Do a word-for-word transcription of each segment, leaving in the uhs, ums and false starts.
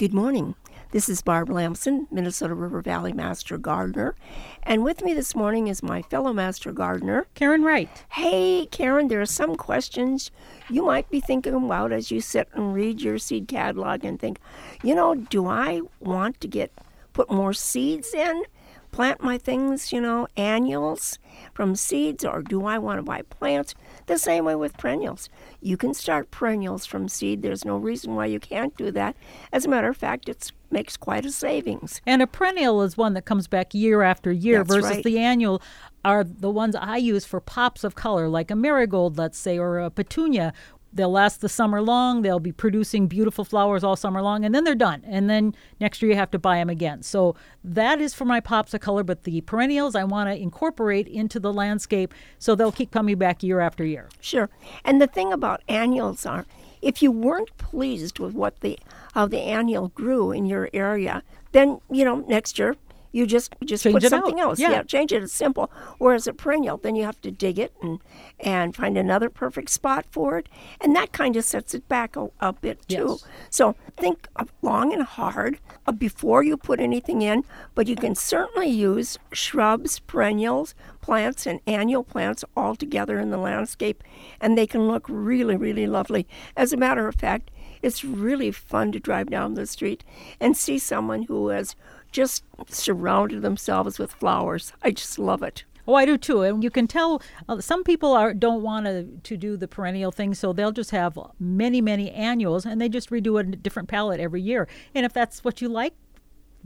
Good morning. This is Barbara Lamson, Minnesota River Valley Master Gardener. And with me this morning is my fellow Master Gardener, Karen Wright. Hey, Karen, there are some questions you might be thinking about as you sit and read your seed catalog and think, you know, do I want to get put more seeds in, plant my things, you know, annuals from seeds, or do I want to buy plants? The same way with perennials. You can start perennials from seed. There's no reason why you can't do that. As a matter of fact, it's makes quite a savings. And a perennial is one that comes back year after year. That's versus right. The annual are the ones I use for pops of color, like a marigold, let's say, or a petunia. They'll last the summer long. They'll be producing beautiful flowers all summer long, and then they're done. And then next year you have to buy them again. So that is for my pops of color, but the perennials I want to incorporate into the landscape so they'll keep coming back year after year. Sure. And the thing about annuals are, if you weren't pleased with what the how the annual grew in your area, then, you know, next year you just just change put something out. else. Yeah. yeah, change it. It's simple. Whereas a perennial, then you have to dig it and and find another perfect spot for it, and that kind of sets it back a, a bit too. Yes. So think long and hard before you put anything in, but you can certainly use shrubs, perennials, plants, and annual plants all together in the landscape, and they can look really, really lovely. As a matter of fact, it's really fun to drive down the street and see someone who has just surrounded themselves with flowers. I just love it. Oh, I do too. And you can tell uh, some people are, don't want to, to do the perennial thing, so they'll just have many, many annuals, and they just redo a different palette every year. And if that's what you like,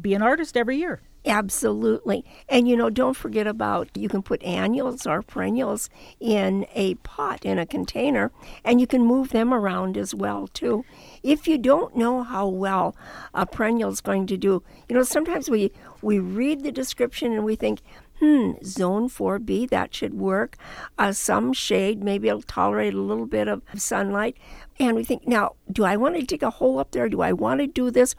be an artist every year. Absolutely. And, you know, don't forget about, you can put annuals or perennials in a pot, in a container, and you can move them around as well, too. If you don't know how well a perennial is going to do, you know, sometimes we, we read the description and we think, hmm, zone four B, that should work. Uh, some shade, maybe it'll tolerate a little bit of sunlight. And we think, now, do I want to dig a hole up there? Do I want to do this?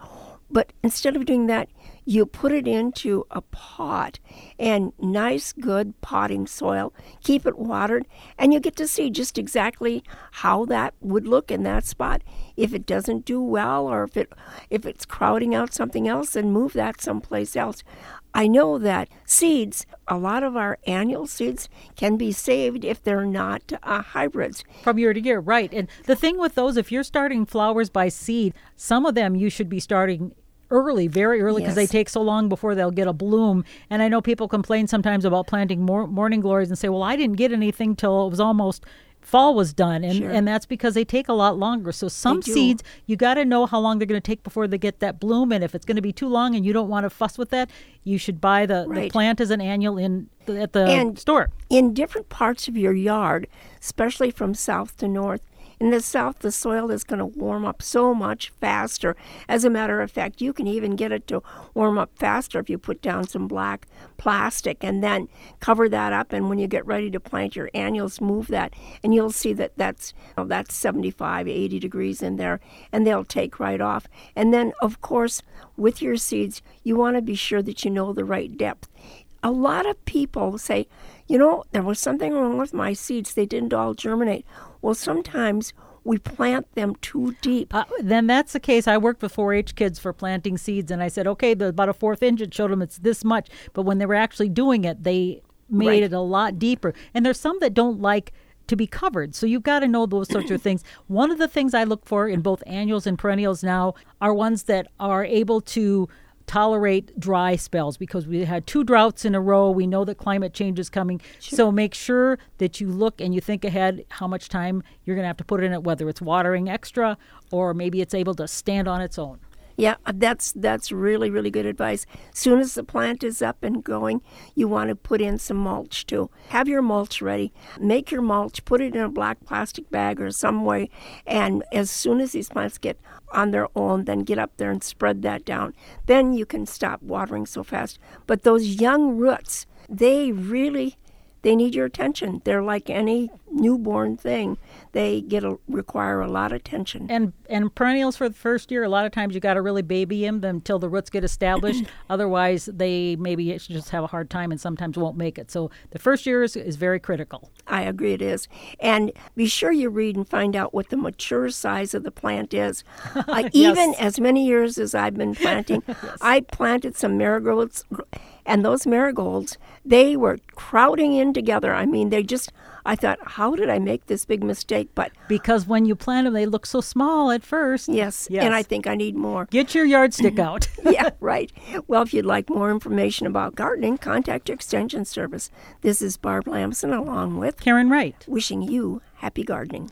But instead of doing that, you put it into a pot and nice, good potting soil, keep it watered, and you get to see just exactly how that would look in that spot. If it doesn't do well, or if it if it's crowding out something else, then move that someplace else. I know that seeds, a lot of our annual seeds can be saved if they're not uh, hybrids. From year to year, right. And the thing with those, if you're starting flowers by seed, some of them you should be starting early, very early, because yes. They take so long before they'll get a bloom. And I know people complain sometimes about planting more morning glories and say, well, I didn't get anything till it was almost fall was done, and, sure. and that's because they take a lot longer. So some seeds, you got to know how long they're going to take before they get that bloom, and if it's going to be too long and you don't want to fuss with that, you should buy the, right. the plant as an annual in the, at the and store. In different parts of your yard, especially from south to north, in the south, the soil is going to warm up so much faster. As a matter of fact, you can even get it to warm up faster if you put down some black plastic and then cover that up. And when you get ready to plant your annuals, move that. And you'll see that that's, you know, that's seventy-five, eighty degrees in there, and they'll take right off. And then, of course, with your seeds, you want to be sure that you know the right depth. A lot of people say, you know, there was something wrong with my seeds. They didn't all germinate. Well, sometimes we plant them too deep. Uh, then that's the case. I worked with four H kids for planting seeds, and I said, okay, the, about a fourth inch, it showed them it's this much. But when they were actually doing it, they made right. it a lot deeper. And there's some that don't like to be covered. So you've got to know those sorts of things. One of the things I look for in both annuals and perennials now are ones that are able to tolerate dry spells, because we had two droughts in a row. We know that climate change is coming. Sure. So make sure that you look and you think ahead how much time you're going to have to put in it, whether it's watering extra or maybe it's able to stand on its own. Yeah, that's that's really, really good advice. Soon as the plant is up and going, you want to put in some mulch too. Have your mulch ready. Make your mulch, put it in a black plastic bag or some way, and as soon as these plants get on their own, then get up there and spread that down. Then you can stop watering so fast. But those young roots, they really... they need your attention. They're like any newborn thing. They get a, require a lot of attention. And and perennials for the first year, a lot of times you got to really baby them until the roots get established. Otherwise, they maybe just have a hard time and sometimes won't make it. So the first year is, is very critical. I agree it is. And be sure you read and find out what the mature size of the plant is. Uh, yes. Even as many years as I've been planting, yes. I planted some marigolds, and those marigolds, they were crowding in together. I mean, they just, I thought, how did I make this big mistake? But because when you plant them, they look so small at first. Yes, yes. And I think I need more. Get your yardstick out. Yeah, right. Well, if you'd like more information about gardening, contact your Extension Service. This is Barb Lamson along with Karen Wright, wishing you happy gardening.